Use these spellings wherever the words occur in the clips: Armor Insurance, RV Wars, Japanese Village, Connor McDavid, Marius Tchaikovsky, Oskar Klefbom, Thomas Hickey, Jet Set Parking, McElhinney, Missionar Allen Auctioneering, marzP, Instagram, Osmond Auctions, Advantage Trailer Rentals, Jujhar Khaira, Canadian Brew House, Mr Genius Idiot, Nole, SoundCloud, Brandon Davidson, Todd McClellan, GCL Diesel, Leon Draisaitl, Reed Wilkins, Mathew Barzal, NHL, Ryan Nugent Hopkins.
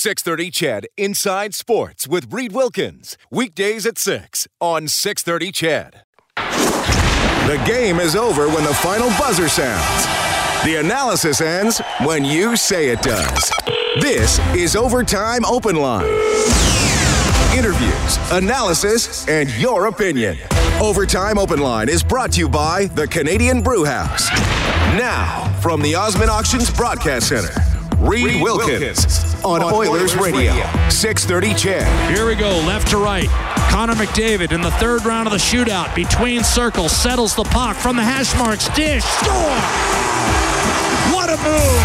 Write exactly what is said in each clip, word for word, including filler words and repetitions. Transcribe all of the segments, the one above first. six thirty C H E D Inside Sports with Reed Wilkins. Weekdays at six on six thirty C H E D. The game is over when the final buzzer sounds. The analysis ends when you say it does. This is Overtime Open Line. Interviews, analysis, and your opinion. Overtime Open Line is brought to you by the Canadian Brew House. Now, from the Osmond Auctions Broadcast Center, Reed, Reed Wilkins, Wilkins on, on Oilers, Oilers Radio, Radio. six thirty C H E D. Here we go, left to right. Connor McDavid in the third round of the shootout, between circles, settles the puck from the hash marks, dish, score! What a move!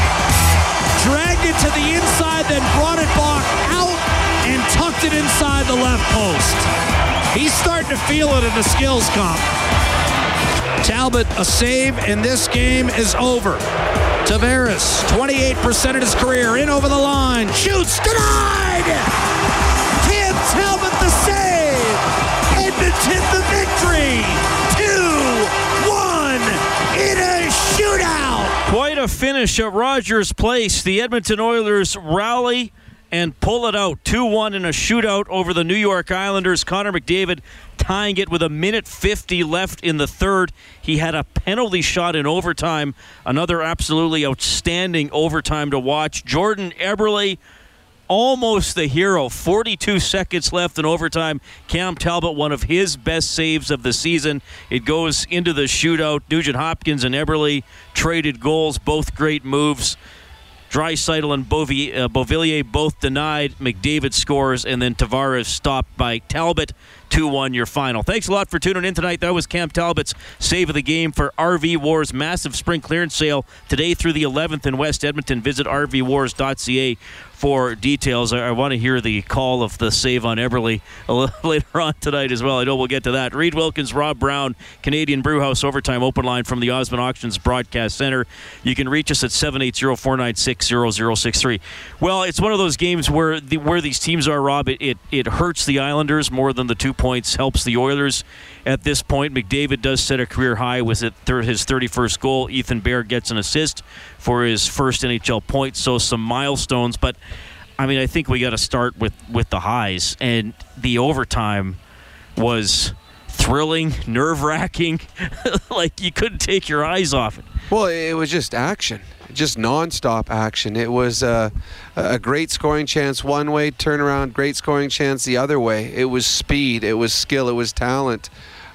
Dragged it to the inside, then brought it back out and tucked it inside the left post. He's starting to feel it in the skills comp. Talbot, a save, and this game is over. Tavares, twenty-eight percent of his career, in over the line, shoots, denied! Cam Talbot the save! Edmonton the victory! two one in a shootout! Quite a finish at Rogers Place. The Edmonton Oilers rally and pull it out. two one in a shootout over the New York Islanders. Connor McDavid tying it with a minute fifty left in the third. He had a penalty shot in overtime. Another absolutely outstanding overtime to watch. Jordan Eberle, almost the hero. forty-two seconds left in overtime. Cam Talbot, one of his best saves of the season. It goes into the shootout. Nugent Hopkins and Eberle traded goals. Both great moves. Draisaitl and Beauvillier both denied. McDavid scores, and then Tavares stopped by Talbot. two one your final. Thanks a lot for tuning in tonight. That was Cam Talbot's save of the game for R V Wars. Massive spring clearance sale today through the eleventh in West Edmonton. Visit r v wars dot c a for details. I, I want to hear the call of the save on Eberle a little later on tonight as well. I know we'll get to that. Reed Wilkins, Rob Brown, Canadian Brewhouse Overtime Open Line from the Osmond Auctions Broadcast Center. You can reach us at seven eight zero, four nine six, zero zero six three. Well, it's one of those games where the, where these teams are, Rob. It, it, it hurts the Islanders more than the two points helps the Oilers at this point. McDavid does set a career high with his thirty-first goal. Ethan Bear gets an assist for his first N H L point, so some milestones. But, I mean, I think we got to start with, with the highs. And the overtime was thrilling, nerve-wracking. Like, you couldn't take your eyes off it. Well, it was just action. Just nonstop action. It was a, a great scoring chance one way, turnaround, great scoring chance the other way. It was speed. It was skill. It was talent.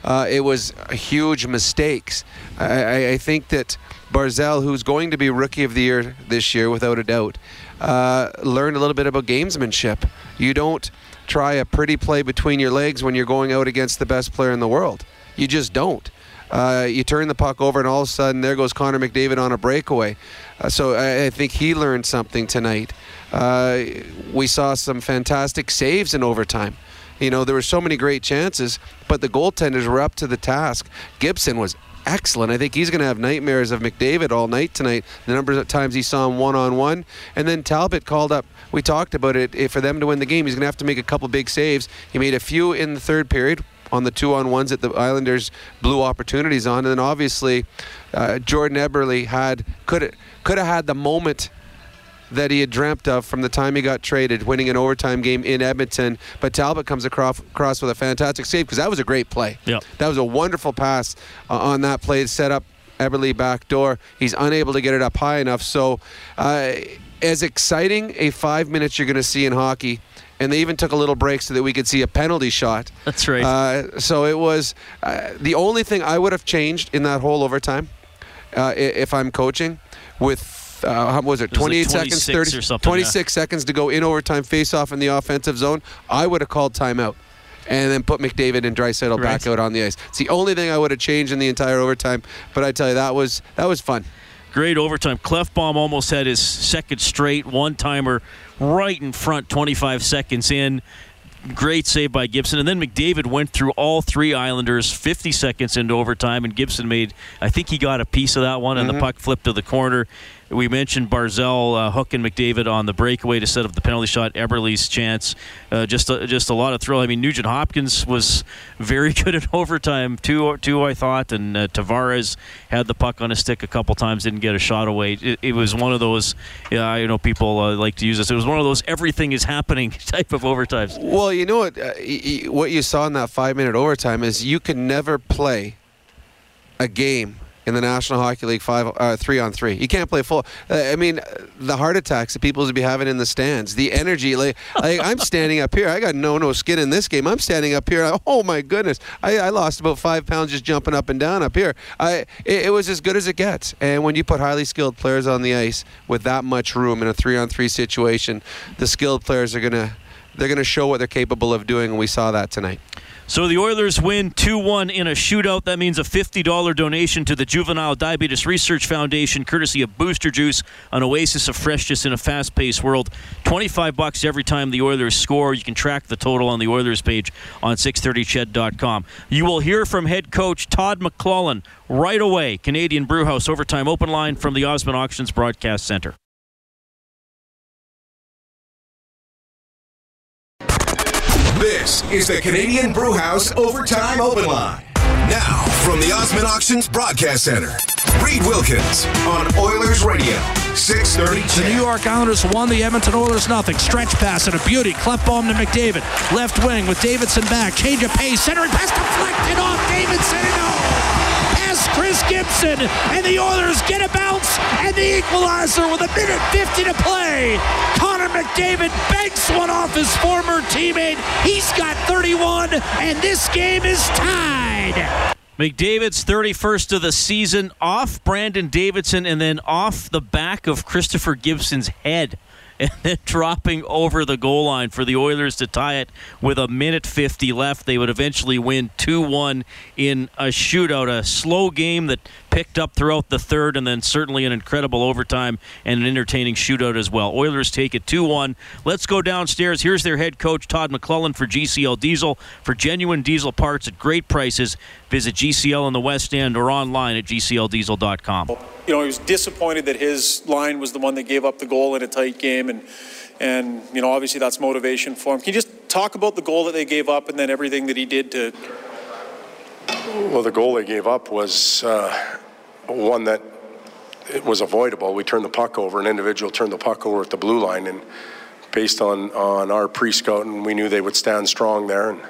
Uh, it was huge mistakes. I, I think that Barzal, who's going to be Rookie of the Year this year, without a doubt, uh, learned a little bit about gamesmanship. You don't try a pretty play between your legs when you're going out against the best player in the world. You just don't. Uh, you turn the puck over, and all of a sudden, there goes Connor McDavid on a breakaway. Uh, so I, I think he learned something tonight. Uh, we saw some fantastic saves in overtime. You know, there were so many great chances, but the goaltenders were up to the task. Gibson was excellent. I think he's going to have nightmares of McDavid all night tonight, the number of times he saw him one-on-one. And then Talbot called up. We talked about it. For them to win the game, he's going to have to make a couple big saves. He made a few in the third period on the two-on-ones that the Islanders blew opportunities on. And then obviously uh, Jordan Eberle had could could have had the moment that he had dreamt of from the time he got traded, winning an overtime game in Edmonton. But Talbot comes across, across with a fantastic save, because that was a great play. Yep. That was a wonderful pass uh, on that play to set up Eberle back door. He's unable to get it up high enough. So uh, as exciting a five minutes you're going to see in hockey. And they even took a little break so that we could see a penalty shot. That's right. Uh, so it was uh, the only thing I would have changed in that whole overtime, uh, if I'm coaching, with uh, how was it, it was twenty-eight like seconds, thirty, or something, twenty-six yeah. seconds to go in overtime, face-off in the offensive zone. I would have called timeout and then put McDavid and Draisaitl right. back out on the ice. It's the only thing I would have changed in the entire overtime. But I tell you, that was that was fun. Great overtime. Klefbom almost had his second straight one-timer right in front, twenty-five seconds in. Great save by Gibson. And then McDavid went through all three Islanders fifty seconds into overtime, and Gibson made, I think he got a piece of that one, and mm-hmm. the puck flipped to the corner. We mentioned Barzal uh, hooking McDavid on the breakaway to set up the penalty shot, Eberle's chance. Uh, just, a, just a lot of thrill. I mean, Nugent Hopkins was very good at overtime, too, too I thought, and uh, Tavares had the puck on his stick a couple times, didn't get a shot away. It, it was one of those, yeah, you know, people uh, like to use this. It was one of those everything is happening type of overtimes. Well, you know what, uh, y- y- what you saw in that five-minute overtime is you can never play a game in the National Hockey League five uh, three on three. You can't play full. Uh, I mean, the heart attacks that people would be having in the stands, the energy. Like, like I'm standing up here. I got no no skin in this game. I'm standing up here. I, oh my goodness, I, I lost about five pounds just jumping up and down up here. I it, it was as good as it gets. And when you put highly skilled players on the ice with that much room in a three on three situation, the skilled players are gonna they're gonna show what they're capable of doing. And we saw that tonight. So the Oilers win two one in a shootout. That means a fifty dollars donation to the Juvenile Diabetes Research Foundation, courtesy of Booster Juice, an oasis of freshness in a fast-paced world. twenty-five bucks every time the Oilers score. You can track the total on the Oilers page on six thirty C H E D dot com. You will hear from head coach Todd McClellan right away. Canadian Brew House Overtime Open Line from the Osmond Auctions Broadcast Center. This is the Canadian Brew House Overtime Open Line. Now, from the Osmond Auctions Broadcast Center, Reed Wilkins on Oilers Radio, six thirty. The New York Islanders won the Edmonton Oilers nothing. Stretch pass and a beauty. Klefbom to McDavid. Left wing with Davidson back. Change of pace. Centering pass deflected off Davidson and out. Past Chris Gibson. And the Oilers get a bounce and the equalizer with a minute fifty to play. Connor McDavid banks one off his former teammate. He's got thirty-one, and this game is tied. McDavid's thirty-first of the season, off Brandon Davidson, and then off the back of Christopher Gibson's head, and then dropping over the goal line for the Oilers to tie it with a minute fifty left. They would eventually win two one in a shootout, a slow game that picked up throughout the third, and then certainly an incredible overtime and an entertaining shootout as well. Oilers take it two one. Let's go downstairs. Here's their head coach, Todd McClellan, for G C L Diesel. For genuine diesel parts at great prices, visit G C L in the West End or online at G C L diesel dot com. You know, he was disappointed that his line was the one that gave up the goal in a tight game, and, and you know, obviously that's motivation for him. Can you just talk about the goal that they gave up and then everything that he did to... Well, the goal they gave up was uh, one that it was avoidable. We turned the puck over. An individual turned the puck over at the blue line, and based on, on our pre-scouting, we knew they would stand strong there, and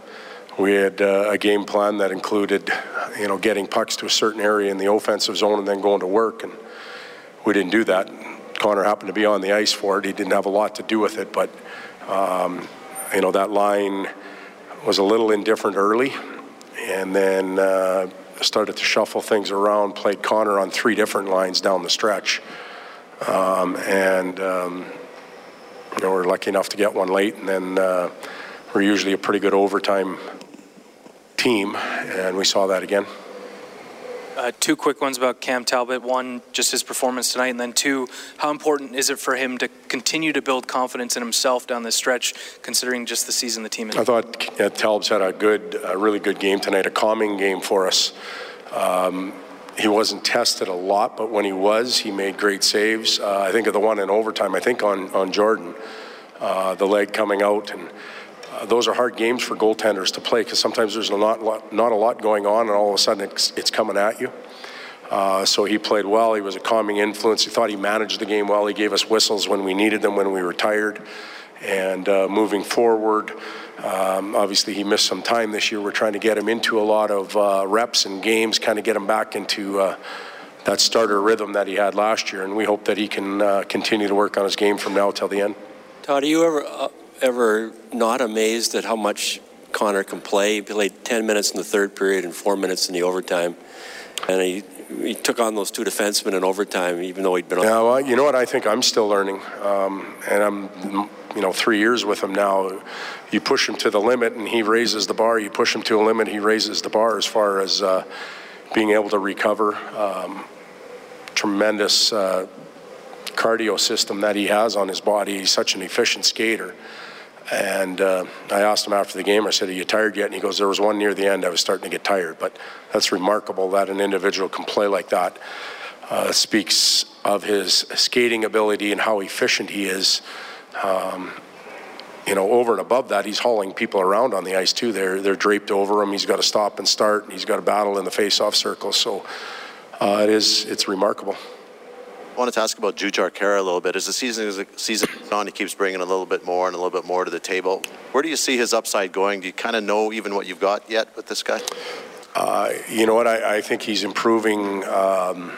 we had uh, a game plan that included, you know, getting pucks to a certain area in the offensive zone and then going to work, and we didn't do that. Connor happened to be on the ice for it. He didn't have a lot to do with it, but, um, you know, that line was a little indifferent early, and then uh, started to shuffle things around, played Connor on three different lines down the stretch. Um, and, um, you know, we're lucky enough to get one late, and then uh, we're usually a pretty good overtime team, and we saw that again. Uh, two quick ones about Cam Talbot. One, just his performance tonight, and then two, how important is it for him to continue to build confidence in himself down this stretch, considering just the season the team is in? I thought yeah, Talbot's had a good, a really good game tonight, a calming game for us. Um, he wasn't tested a lot, but when he was, he made great saves. Uh, I think of the one in overtime, I think on, on Jordan, uh, the leg coming out, and Uh, those are hard games for goaltenders to play because sometimes there's not, lot, not a lot going on, and all of a sudden it's, it's coming at you. Uh, so he played well. He was a calming influence. He thought he managed the game well. He gave us whistles when we needed them, when we were tired. And uh, moving forward, um, obviously he missed some time this year. We're trying to get him into a lot of uh, reps and games, kind of get him back into uh, that starter rhythm that he had last year, and we hope that he can uh, continue to work on his game from now till the end. Todd, do you ever... Uh- ever not amazed at how much Connor can play? He played ten minutes in the third period and four minutes in the overtime. And he he took on those two defensemen in overtime, even though he'd been on. Yeah, well, you know what? I think I'm still learning. Um, and I'm, you know, three years with him now. You push him to the limit and he raises the bar. You push him to a limit, he raises the bar as far as uh, being able to recover. Um, tremendous uh, cardio system that he has on his body. He's such an efficient skater. And uh, I asked him after the game, I said, are you tired yet? And he goes, there was one near the end, I was starting to get tired. But that's remarkable that an individual can play like that. uh, speaks of his skating ability and how efficient he is. Um, you know, over and above that, he's hauling people around on the ice too. They're, they're draped over him. He's got to stop and start, and he's got to battle in the face-off circle. So uh, it is, it's remarkable. I wanted to ask about Jujhar Khaira a little bit. As the season is season on, he keeps bringing a little bit more and a little bit more to the table. Where do you see his upside going? Do you kind of know even what you've got yet with this guy? Uh, you know what? I, I think he's improving um,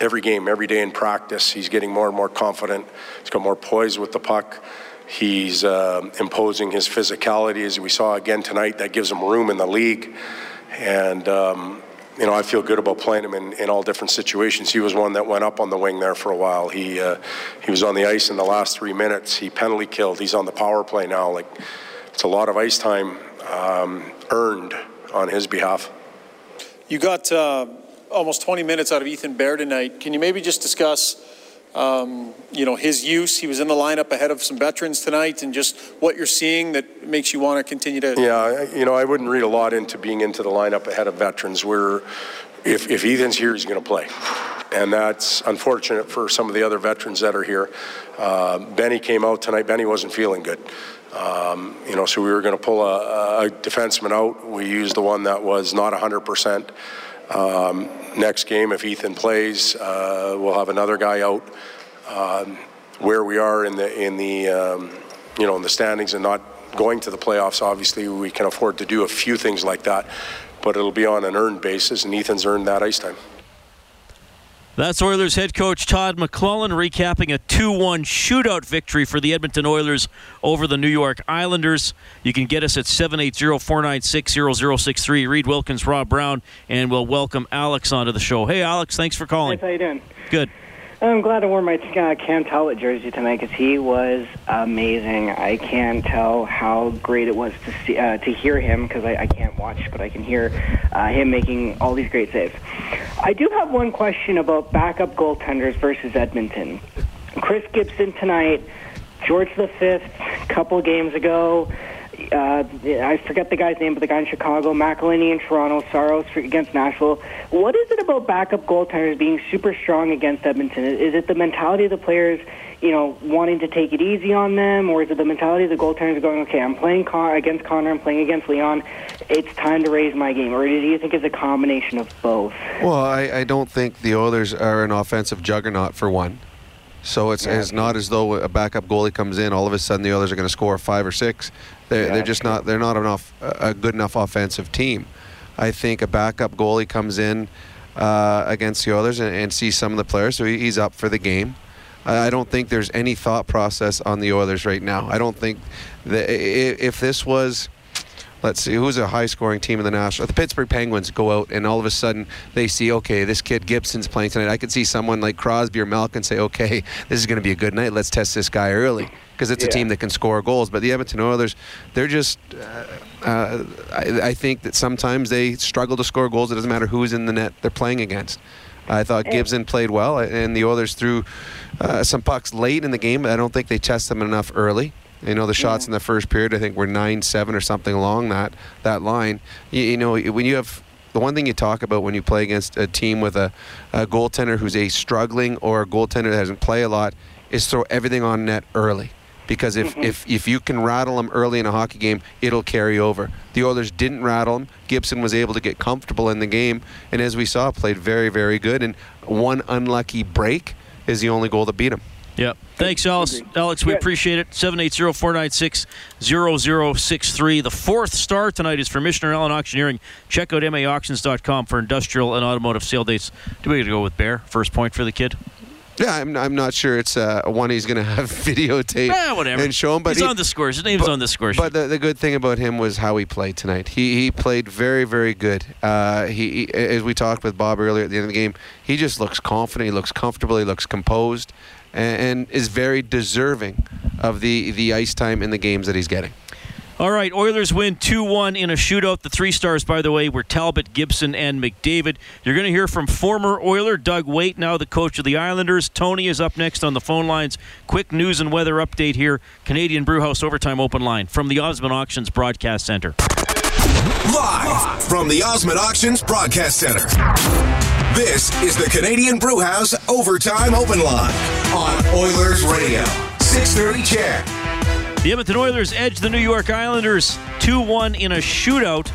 every game, every day in practice. He's getting more and more confident. He's got more poise with the puck. He's uh, imposing his physicality, as we saw again tonight. That gives him room in the league. And Um, You know, I feel good about playing him in, in all different situations. He was one that went up on the wing there for a while. He uh, he was on the ice in the last three minutes. He penalty killed. He's on the power play now. Like, it's a lot of ice time um, earned on his behalf. You got uh, almost twenty minutes out of Ethan Bear tonight. Can you maybe just discuss, um, you know, his use? He was in the lineup ahead of some veterans tonight, and just what you're seeing that makes you want to continue to... Yeah, you know, I wouldn't read a lot into being into the lineup ahead of veterans. We're, if, if Ethan's here, he's going to play. And that's unfortunate for some of the other veterans that are here. Uh, Benny came out tonight. Benny wasn't feeling good. Um, you know, so we were going to pull a, a defenseman out. We used the one that was not one hundred percent. Um, next game, if Ethan plays, uh, we'll have another guy out. Um, where we are in the in the um, you know in the standings and not going to the playoffs, obviously we can afford to do a few things like that, but it'll be on an earned basis, and Ethan's earned that ice time. That's Oilers head coach Todd McClellan recapping a two one shootout victory for the Edmonton Oilers over the New York Islanders. You can get us at seven eight zero, four nine six, zero zero six three. Reed Wilkins, Rob Brown, and we'll welcome Alex onto the show. Hey, Alex, thanks for calling. Hey, how you doing? Good. I'm glad I wore my uh, Cam Talbot jersey tonight because he was amazing. I can't tell how great it was to see uh, to hear him because I, I can't watch, but I can hear uh, him making all these great saves. I do have one question about backup goaltenders versus Edmonton. Chris Gibson tonight, George the Fifth, a couple games ago. Uh, I forget the guy's name, but the guy in Chicago, McElhinney in Toronto, Saros against Nashville. What is it about backup goaltenders being super strong against Edmonton? Is it the mentality of the players, you know, wanting to take it easy on them, or is it the mentality of the goaltenders going, okay, I'm playing Con- against Connor, I'm playing against Leon, it's time to raise my game? Or do you think it's a combination of both? Well, I, I don't think the Oilers are an offensive juggernaut, for one. So it's, yeah, it's not as though a backup goalie comes in, all of a sudden the Oilers are going to score five or six. They're, yeah, they're just not they're not enough a good enough offensive team. I think a backup goalie comes in uh, against the Oilers and, and sees some of the players, so he's up for the game. I don't think there's any thought process on the Oilers right now. I don't think that if this was... Let's see, who's a high-scoring team in the National? The Pittsburgh Penguins go out, and all of a sudden they see, okay, this kid Gibson's playing tonight. I could see someone like Crosby or Malkin say, okay, this is going to be a good night. Let's test this guy early because it's yeah. a team that can score goals. But the Edmonton Oilers, they're just uh, – uh, I, I think that sometimes they struggle to score goals. It doesn't matter who's in the net they're playing against. I thought Gibson played well, and the Oilers threw uh, some pucks late in the game, but I don't think they test them enough early. You know, the shots yeah. in the first period, I think, were nine seven or something along that that line. You, you know, when you have the one thing you talk about when you play against a team with a, a goaltender who's a struggling or a goaltender that doesn't play a lot is throw everything on net early. Because if, mm-hmm. if, if you can rattle them early in a hockey game, it'll carry over. The Oilers didn't rattle them. Gibson was able to get comfortable in the game. And as we saw, played very, very good. And one unlucky break is the only goal that beat him. Yep. Thanks, Alex. Alex, we appreciate it. seven eight zero, four nine six, zero zero six three. The fourth star tonight is for Missionar Allen Auctioneering. Check out m a auctions dot com for industrial and automotive sale dates. Do we go with Bear? First point for the kid? Yeah, I'm, I'm not sure it's uh, one he's going to have videotape ah, whatever. and show him. But he's he, on the scores. His name's but, on the scores. But the, the good thing about him was how he played tonight. He he played very, very good. Uh, he, he As we talked with Bob earlier at the end of the game, he just looks confident. He looks comfortable. He looks composed. And is very deserving of the, the ice time in the games that he's getting. All right, Oilers win two one in a shootout. The three stars, by the way, were Talbot, Gibson, and McDavid. You're going to hear from former Oiler Doug Weight, now the coach of the Islanders. Tony is up next on the phone lines. Quick news and weather update here. Canadian Brew House Overtime Open Line from the Osmond Auctions Broadcast Center. Live from the Osmond Auctions Broadcast Center. This is the Canadian Brew House Overtime Open Line on Oilers Radio, six thirty C H E D. The Edmonton Oilers edge the New York Islanders two one in a shootout.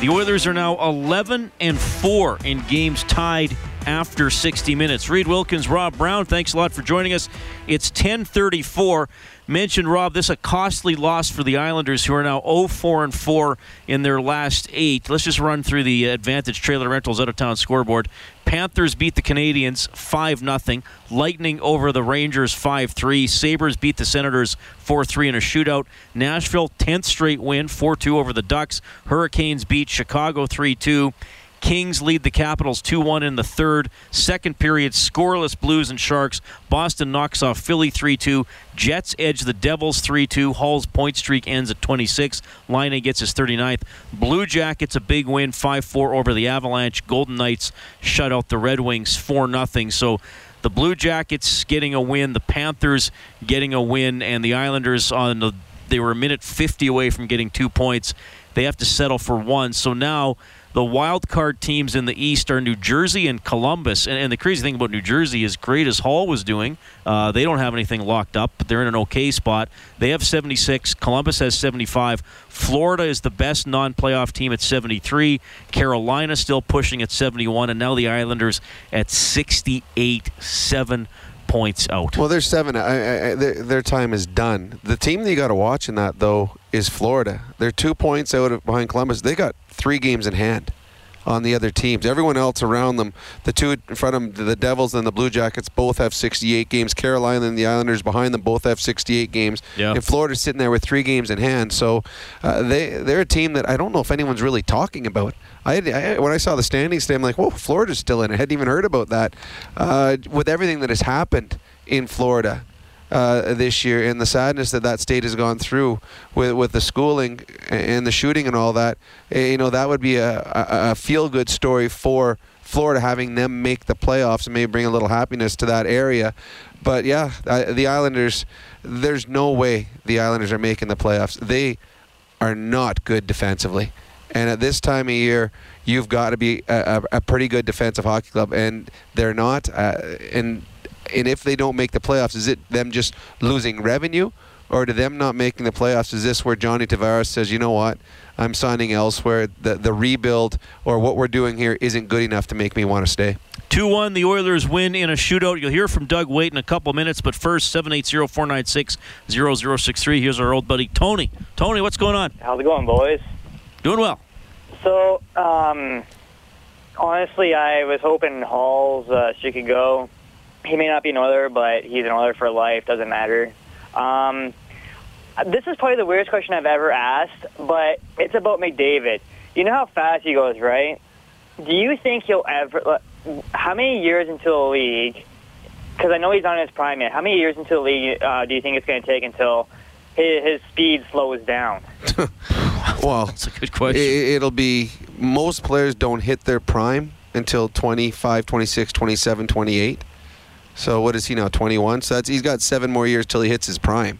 The Oilers are now eleven and four in games tied after sixty minutes. Reed Wilkins, Rob Brown, thanks a lot for joining us. It's ten thirty-four. Mentioned, Rob, this is a costly loss for the Islanders, who are now oh four and four in their last eight. Let's just run through the Advantage Trailer Rentals out-of-town scoreboard. Panthers beat the Canadiens five nothing. Lightning over the Rangers five three. Sabres beat the Senators four three in a shootout. Nashville, tenth straight win, four two over the Ducks. Hurricanes beat Chicago three two. Kings lead the Capitals two one in the third. Second period, scoreless Blues and Sharks. Boston knocks off Philly three two. Jets edge the Devils three two. Hall's point streak ends at twenty-six. Laine gets his thirty-ninth. Blue Jackets a big win, five four over the Avalanche. Golden Knights shut out the Red Wings four nothing. So the Blue Jackets getting a win, the Panthers getting a win, and the Islanders, on the, they were a minute fifty away from getting two points. They have to settle for one. So now the wild card teams in the East are New Jersey and Columbus. And, and the crazy thing about New Jersey, as great as Hall was doing, uh, they don't have anything locked up, but they're in an okay spot. They have seventy-six. Columbus has seventy-five. Florida is the best non-playoff team at seventy-three. Carolina still pushing at seventy-one. And now the Islanders at sixty-eight, seven points out. Well, they're seven. I, I, their, their time is done. The team that you got to watch in that, though, is Florida. They're two points out of, behind Columbus. They got three games in hand on the other teams. Everyone else around them, the two in front of them, the Devils and the Blue Jackets, both have sixty-eight games. Carolina and the Islanders behind them both have sixty-eight games. Yeah. And Florida's sitting there with three games in hand. So uh, they, they're a team that I don't know if anyone's really talking about. I, I When I saw the standings today, I'm like, whoa, Florida's still in. I hadn't even heard about that. Uh, with everything that has happened in Florida Uh, this year, and the sadness that that state has gone through with with the schooling and the shooting and all that, you know, that would be a, a, a feel-good story for Florida, having them make the playoffs and maybe bring a little happiness to that area. But yeah, I, the Islanders, there's no way the Islanders are making the playoffs. They are not good defensively. And at this time of year, you've got to be a, a, a pretty good defensive hockey club, and they're not. Uh, and And if they don't make the playoffs, is it them just losing revenue, or to them not making the playoffs? Is this where Johnny Tavares says, you know what, I'm signing elsewhere. The the rebuild or what we're doing here isn't good enough to make me want to stay. two one, the Oilers win in a shootout. You'll hear from Doug Weight in a couple minutes, but first, seven eight zero, four nine six, zero zero six three. Here's our old buddy, Tony. Tony, what's going on? How's it going, boys? Doing well. So, um, honestly, I was hoping Halls, uh, she could go. He may not be an Oiler, but he's an Oiler for life. Doesn't matter. Um, this is probably the weirdest question I've ever asked, but it's about McDavid. You know how fast he goes, right? Do you think he'll ever – how many years into the league – because I know he's not in his prime yet. How many years into the league uh, do you think it's going to take until his, his speed slows down? Well, that's a good question. It'll be – most players don't hit their prime until twenty-five, twenty-six, twenty-seven, twenty-eight. So what is he now, twenty-one? So that's, he's got seven more years till he hits his prime.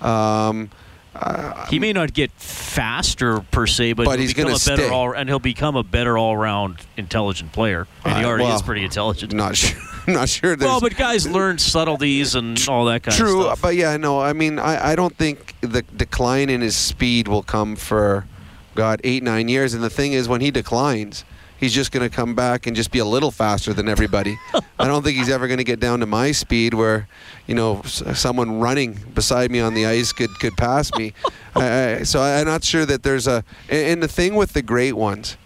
Um, uh, he may not get faster per se, but, but he'll he's become a better all, and he'll become a better all-round intelligent player. And he already uh, well, is pretty intelligent. Not sure. Not sure. Well, but guys learn subtleties and all that kind true, of stuff. True, but yeah, no. I mean, I, I don't think the decline in his speed will come for, God, eight, nine years. And the thing is, when he declines, he's just going to come back and just be a little faster than everybody. I don't think he's ever going to get down to my speed where, you know, s- someone running beside me on the ice could, could pass me. I, I, so I'm not sure that there's a... And the thing with the great ones,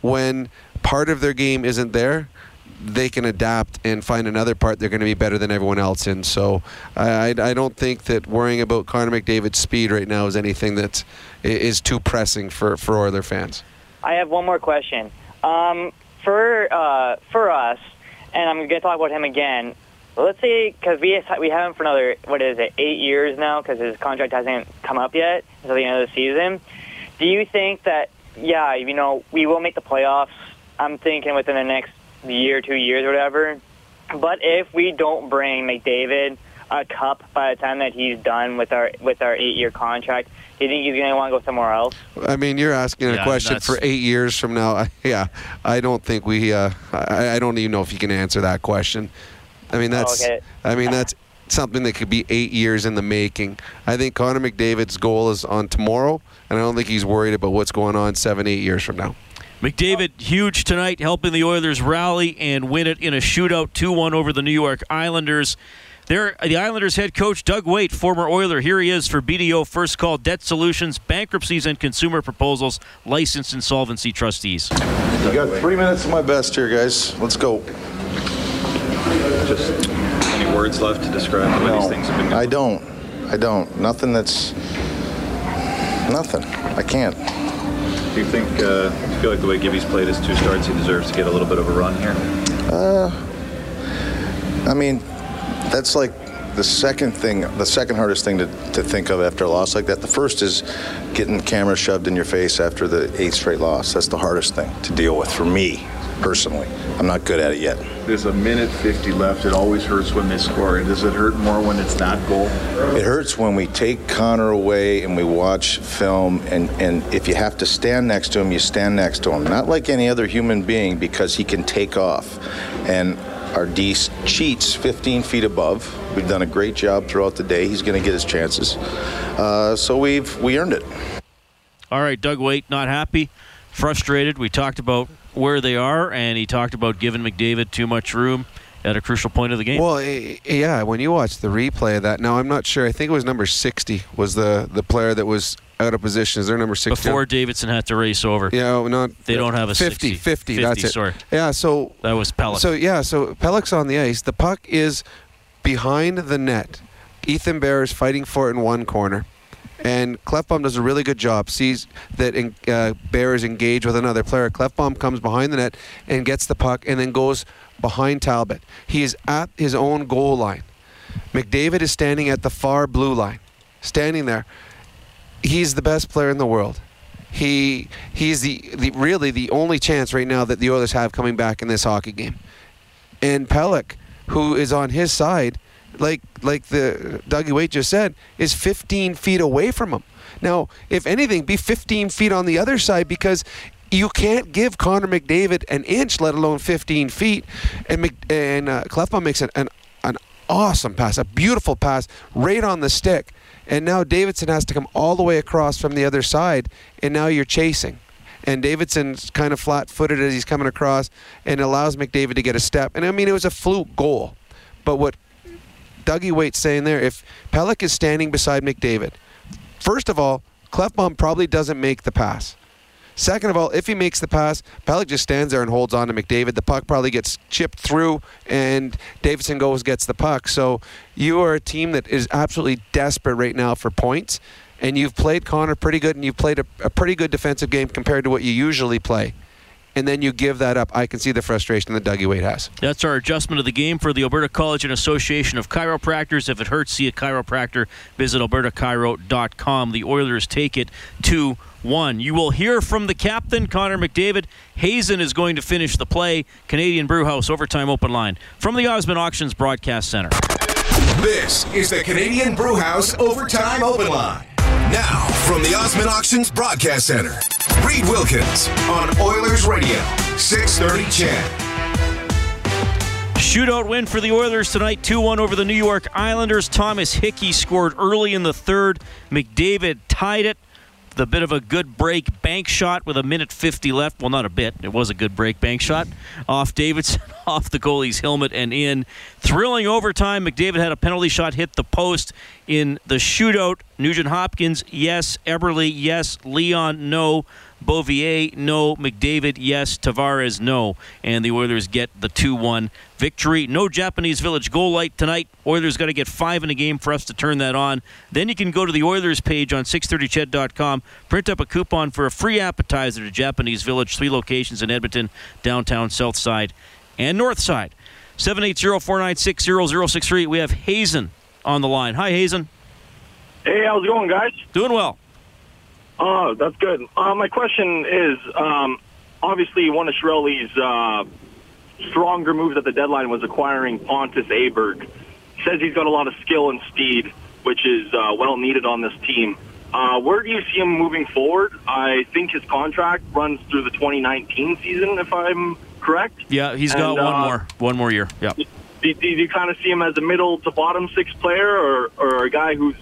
when part of their game isn't there, they can adapt and find another part they're going to be better than everyone else in. So I, I don't think that worrying about Connor McDavid's speed right now is anything that is too pressing for, for Oilers fans. I have one more question. Um, for uh, for us, and I'm going to talk about him again, let's say, because we, we have him for another, what is it, eight years now, because his contract hasn't come up yet until the end of the season. Do you think that, yeah, you know, we will make the playoffs, I'm thinking within the next year, two years or whatever, but if we don't bring McDavid a cup by the time that he's done with our with our eight-year contract? Do you think he's going to want to go somewhere else? I mean, you're asking yeah, a question that's... for eight years from now. I, yeah, I don't think we. Uh, I, I don't even know if you can answer that question. I mean, that's. Oh, okay. I mean, that's something that could be eight years in the making. I think Connor McDavid's goal is on tomorrow, and I don't think he's worried about what's going on seven, eight years from now. McDavid, huge tonight, helping the Oilers rally and win it in a shootout, two one over the New York Islanders. There, the Islanders head coach, Doug Weight, former Oiler. Here he is for B D O First Call Debt Solutions, Bankruptcies and Consumer Proposals, Licensed Insolvency Trustees. You got three minutes of my best here, guys. Let's go. Just any words left to describe the way no, these things have been going? I don't. I don't. Nothing that's... Nothing. I can't. Do you think... Uh, do you feel like the way Gibby's played his two starts, he deserves to get a little bit of a run here? Uh, I mean... That's like the second thing, the second hardest thing to, to think of after a loss like that. The first is getting the camera shoved in your face after the eighth straight loss. That's the hardest thing to deal with for me, personally. I'm not good at it yet. There's a minute fifty left. It always hurts when they score. Does it hurt more when it's not goal? It hurts when we take Connor away and we watch film, and, and if you have to stand next to him, you stand next to him. Not like any other human being, because he can take off. And our D cheats fifteen feet above. We've done a great job throughout the day. He's going to get his chances. Uh, so we've we earned it. All right, Doug Weight, not happy, frustrated. We talked about where they are, and he talked about giving McDavid too much room at a crucial point of the game. Well, yeah, when you watch the replay of that, now I'm not sure. I think it was number sixty was the, the player that was out of position. Is there number sixty? Before Davidson had to race over. Yeah, not... They don't have a fifty, sixty. fifty, fifty, that's it. Sorry. Yeah, so... That was Pelech. So, yeah, so Pelech's on the ice. The puck is behind the net. Ethan Bear is fighting for it in one corner. And Klefbom does a really good job. Sees that uh, Bear is engaged with another player. Klefbom comes behind the net and gets the puck and then goes behind Talbot. He is at his own goal line. McDavid is standing at the far blue line. Standing there. He's the best player in the world. He He's the, the really the only chance right now that the Oilers have coming back in this hockey game. And Pelech, who is on his side, like like the Dougie Weight just said, is fifteen feet away from him. Now, if anything, be fifteen feet on the other side, because you can't give Connor McDavid an inch, let alone fifteen feet. And Mc, and uh, Klefbom makes an, an an awesome pass, a beautiful pass, right on the stick. And now Davidson has to come all the way across from the other side, and now you're chasing. And Davidson's kind of flat-footed as he's coming across and allows McDavid to get a step. And, I mean, it was a fluke goal. But what Dougie Waite's saying there, if Pelech is standing beside McDavid, first of all, Klefbom probably doesn't make the pass. Second of all, if he makes the pass, Pelech just stands there and holds on to McDavid. The puck probably gets chipped through, and Davidson goes gets the puck. So you are a team that is absolutely desperate right now for points, and you've played Connor pretty good, and you've played a, a pretty good defensive game compared to what you usually play. And then you give that up. I can see the frustration that Dougie Weight has. That's our adjustment of the game for the Alberta College and Association of Chiropractors. If it hurts, see a chiropractor. Visit alberta chiro dot com. The Oilers take it two one. You will hear from the captain, Connor McDavid. Hazen is going to finish the play. Canadian Brew House overtime open line from the Osmond Auctions Broadcast Center. This is the Canadian Brew House overtime open line. Now, from the Osmond Auctions Broadcast Center, Reed Wilkins on Oilers Radio, six thirty C H E D. Shootout win for the Oilers tonight, two one over the New York Islanders. Thomas Hickey scored early in the third. McDavid tied it with a bit of a good break bank shot with a minute fifty left. Well, not a bit. It was a good break bank shot. Off Davidson, off the goalie's helmet and in. Thrilling overtime. McDavid had a penalty shot hit the post in the shootout. Nugent Hopkins, yes. Eberle, yes. Leon, no. Beauvillier, no. McDavid, yes. Tavares, no. And the Oilers get the two one victory. No Japanese Village goal light tonight. Oilers got to get five in a game for us to turn that on. Then you can go to the Oilers page on six thirty C H E D dot com, print up a coupon for a free appetizer to Japanese Village, three locations in Edmonton, downtown, south side, and north side. seven eight zero, four nine six, zero zero six three. We have Hazen on the line. Hi, Hazen. Hey, how's it going, guys? Doing well. Oh, that's good. Uh, my question is, um, obviously one of Chiarelli's uh, stronger moves at the deadline was acquiring Pontus Aberg. says he's got a lot of skill and speed, which is uh, well needed on this team. Uh, where do you see him moving forward? I think his contract runs through the twenty nineteen season, if I'm correct. Yeah, he's and, got one uh, more one more year. Yeah. Do, do you kind of see him as a middle to bottom six player, or, or a guy who's,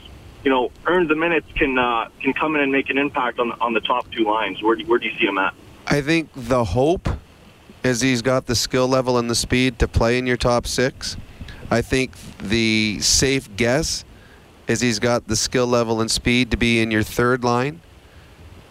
you know, earned the minutes, can uh, can come in and make an impact on on the top two lines? Where do, where do you see him at? I think the hope is he's got the skill level and the speed to play in your top six. I think the safe guess is he's got the skill level and speed to be in your third line,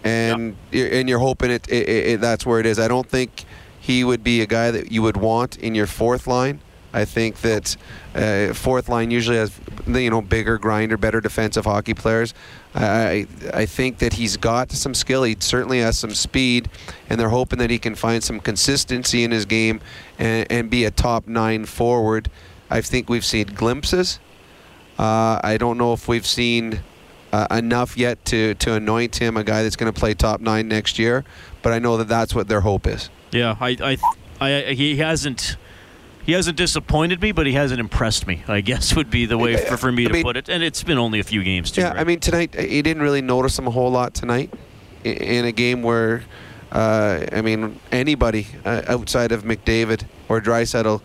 and yep. you're, and you're hoping it, it, it, it that's where it is. I don't think he would be a guy that you would want in your fourth line. I think that uh, fourth line usually has, you know, bigger grinder, better defensive hockey players. I I think that he's got some skill. He certainly has some speed, and they're hoping that he can find some consistency in his game and, and be a top nine forward. I think we've seen glimpses. Uh, I don't know if we've seen uh, enough yet to, to anoint him a guy that's going to play top nine next year, but I know that that's what their hope is. Yeah, I, I, I he hasn't he hasn't disappointed me, but he hasn't impressed me, I guess would be the way for, for me I to mean, put it. And it's been only a few games too. Yeah, right? I mean, tonight, you didn't really notice him a whole lot tonight in a game where, uh, I mean, anybody uh, outside of McDavid or Draisaitl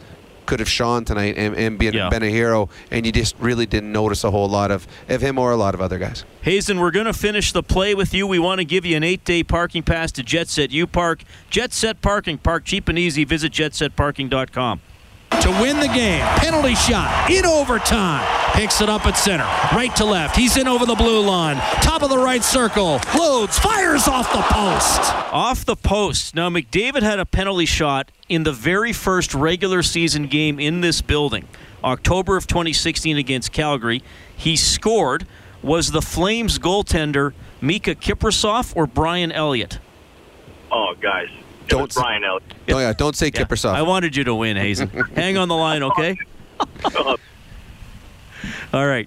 could have shone tonight and, and been, yeah. been a hero, and you just really didn't notice a whole lot of, of him or a lot of other guys. Hazen, we're going to finish the play with you. We want to give you an eight-day parking pass to Jet Set U Park. Jet Set Parking, park cheap and easy. Visit jet set parking dot com. To win the game, penalty shot in overtime. Picks it up at center, right to left. He's in over the blue line, top of the right circle. Loads, fires off the post. Off the post. Now, McDavid had a penalty shot in the very first regular season game in this building, October of twenty sixteen against Calgary. He scored. Was the Flames goaltender Mika Kiprasov or Brian Elliott? Oh, guys. Don't say, Brian Elliott. Oh, yeah, don't say yeah. Kiprasov. I wanted you to win, Hazen. Hang on the line, okay? All right.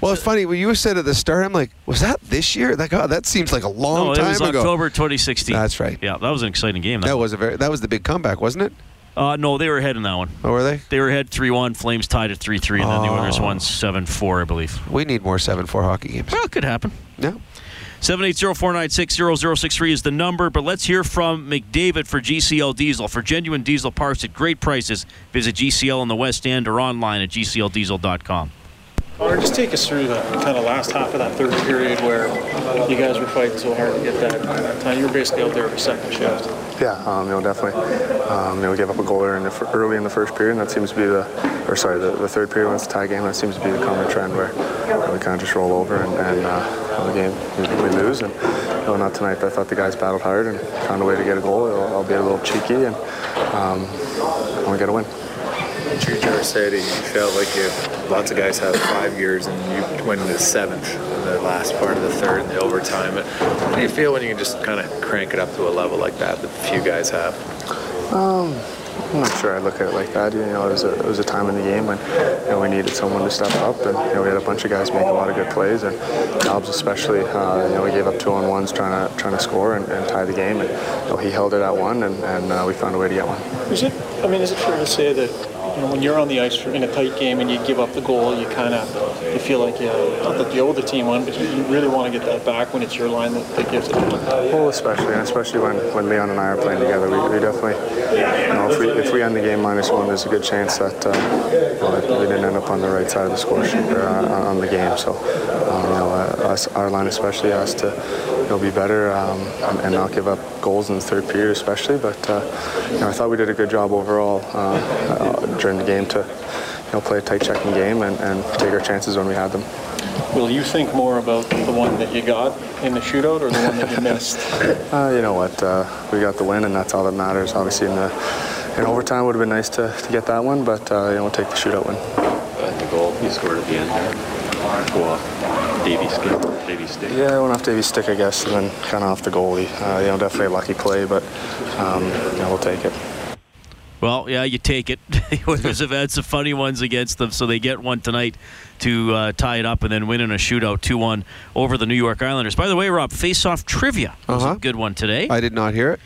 Well, it's funny. When you said at the start, I'm like, was that this year? Like, oh, that seems like a long no, time ago. No, it was October ago. twenty sixteen. That's right. Yeah, that was an exciting game. That, that was a very. That was the big comeback, wasn't it? Uh, no, they were ahead in that one. Oh, were they? They were ahead three one. Flames tied at three three, and oh. then the Oilers won seven four, I believe. We need more seven four hockey games. Well, it could happen. Yeah. seven eight zero, four nine six, zero zero six three is the number, but let's hear from McDavid for G C L Diesel. For genuine diesel parts at great prices, visit G C L in the West End or online at G C L diesel dot com. Or just take us through the kind of last half of that third period where you guys were fighting so hard to get that, that time. You were basically out there for second shift. Yeah, um, you know, definitely. Um, you know, we gave up a goal in the f- early in the first period, and that seems to be the, or sorry, the, the third period when it's a tie game. That seems to be the common trend where we kind of just roll over and, and uh, the game we, we lose. And you know, not tonight. I thought the guys battled hard and found a way to get a goal, albeit a little cheeky, and um, we got a win. Jujhar said he felt like if lots of guys have five years and you went into the seventh in the last part of the third in the overtime. How do you feel when you can just kind of crank it up to a level like that that few guys have? Um, I'm not sure I look at it like that. You know, it was a, it was a time in the game when, you know, we needed someone to step up, and you know, we had a bunch of guys make a lot of good plays, and Dobbs especially. Uh, you know, we gave up two on ones trying to trying to score and, and tie the game, and you know, he held it at one, and, and uh, we found a way to get one. Is it? I mean, is it fair to say that? You know, when you're on the ice in a tight game and you give up the goal, you kind of you feel like, you not that you owe the team one, but you really want to get that back when it's your line that, that gives it. Well, especially, and especially when, when Leon and I are playing together, we, we definitely, you know, if we, if we end the game minus one, there's a good chance that, uh, well, that we didn't end up on the right side of the score sheet or uh, on the game. So, um, you know, uh, us, our line especially has to, you know, be better um, and, and not give up goals in the third period especially, but uh, you know, I thought we did a good job overall uh, uh, during the game to, you know, play a tight checking game and, and take our chances when we had them. Will you think more about the one that you got in the shootout or the one that you missed? uh, you know what, uh, we got the win and that's all that matters. Obviously in, the, in overtime would have been nice to, to get that one, but uh, you know, we'll take the shootout win. Uh, the goal you scored at the end there. Go off. Davy's stick. Davy's stick. Yeah, I went off Davy's stick, I guess, and then kind of off the goalie. Uh, you know, definitely a lucky play, but um, you know, we'll take it. Well, yeah, you take it. The Oilers have had some funny ones against them, so they get one tonight to uh, tie it up and then win in a shootout two one over the New York Islanders. By the way, Rob, face-off trivia was uh-huh. a good one today. I did not hear it.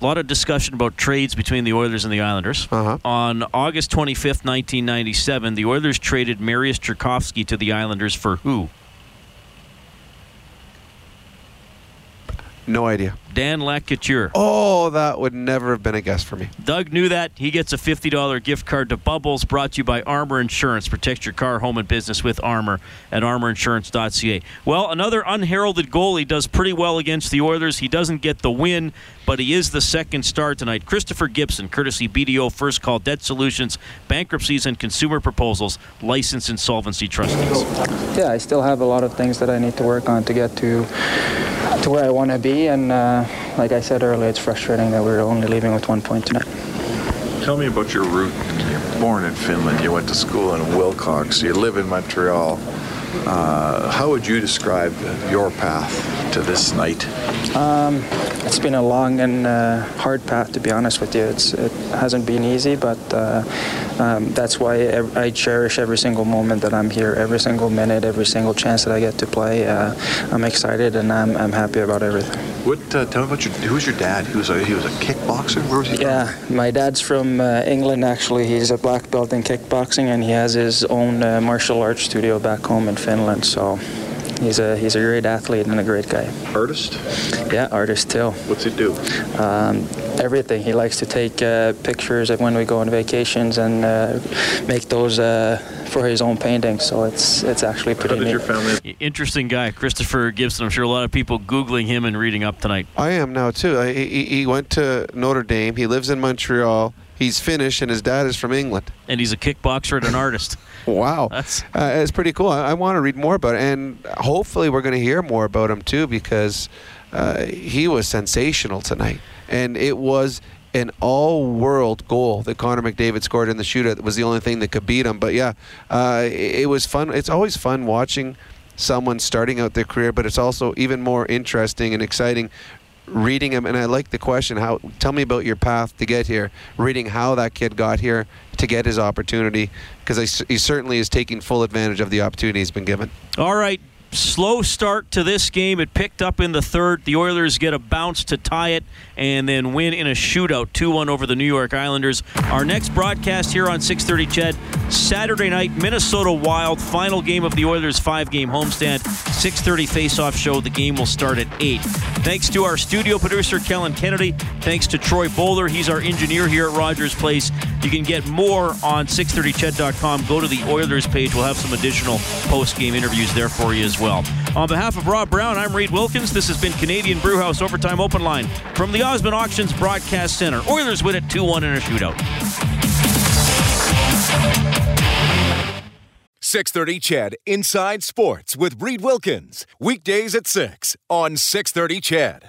a lot of discussion about trades between the Oilers and the Islanders. Uh-huh. On August twenty-fifth, nineteen ninety-seven, the Oilers traded Marius Tchaikovsky to the Islanders for who? No idea. Dan LaCouture. Oh, that would never have been a guess for me. Doug knew that. He gets a fifty dollar gift card to Bubbles, brought to you by Armor Insurance. Protect your car, home, and business with Armor at armor insurance dot c a. Well, another unheralded goalie does pretty well against the Oilers. He doesn't get the win, but he is the second star tonight. Christopher Gibson, courtesy B D O First Call, Debt Solutions, Bankruptcies and Consumer Proposals, License and Solvency Trustees. Yeah, I still have a lot of things that I need to work on to get to... to where I want to be, and uh, like I said earlier, it's frustrating that we're only leaving with one point tonight. Tell me about your route. You're born in Finland, you went to school in Wilcox, you live in Montreal. Uh, how would you describe your path to this night? Um, it's been a long and uh, hard path, to be honest with you. It's, it hasn't been easy, but uh, um, that's why I cherish every single moment that I'm here, every single minute, every single chance that I get to play. Uh, I'm excited, and I'm, I'm happy about everything. What? Uh, tell me about your, who was your dad? He was a, he was a kickboxer? Where was he? Yeah, from? My dad's from uh, England, actually. He's a black belt in kickboxing, and he has his own uh, martial arts studio back home in Finland, so he's a he's a great athlete and a great guy. Artist? Yeah, artist too. What's he do? Um, everything. He likes to take uh, pictures of when we go on vacations and uh, make those uh, for his own paintings. So it's it's actually pretty. How did your family? Interesting guy, Christopher Gibson. I'm sure a lot of people googling him and reading up tonight. I am now too. I, he, he went to Notre Dame. He lives in Montreal. He's Finnish, and his dad is from England. And he's a kickboxer and an artist. Wow. That's uh, it's pretty cool. I, I want to read more about it, and hopefully we're going to hear more about him, too, because uh, he was sensational tonight. And it was an all-world goal that Connor McDavid scored in the shootout. It was the only thing that could beat him. But, yeah, uh, it, it was fun. It's always fun watching someone starting out their career, but it's also even more interesting and exciting reading him. And I like the question, how, tell me about your path to get here, reading how that kid got here to get his opportunity, because he certainly is taking full advantage of the opportunity he's been given. All right, slow start to this game. It picked up in the third. The Oilers get a bounce to tie it and then win in a shootout, two one over the New York Islanders. Our next broadcast here on six thirty C H E D, Saturday night, Minnesota Wild, final game of the Oilers' five-game homestand. six thirty face-off show. The game will start at eight. Thanks to our studio producer, Kellen Kennedy. Thanks to Troy Bowler. He's our engineer here at Rogers Place. You can get more on six thirty C H E D dot com. Go to the Oilers page. We'll have some additional post-game interviews there for you as well. On behalf of Rob Brown, I'm Reed Wilkins. This has been Canadian Brew House Overtime Open Line from the Osmond Auctions Broadcast Center. Oilers win it two one in a shootout. six thirty C H E D Inside Sports with Reed Wilkins. Weekdays at six on six thirty C H E D.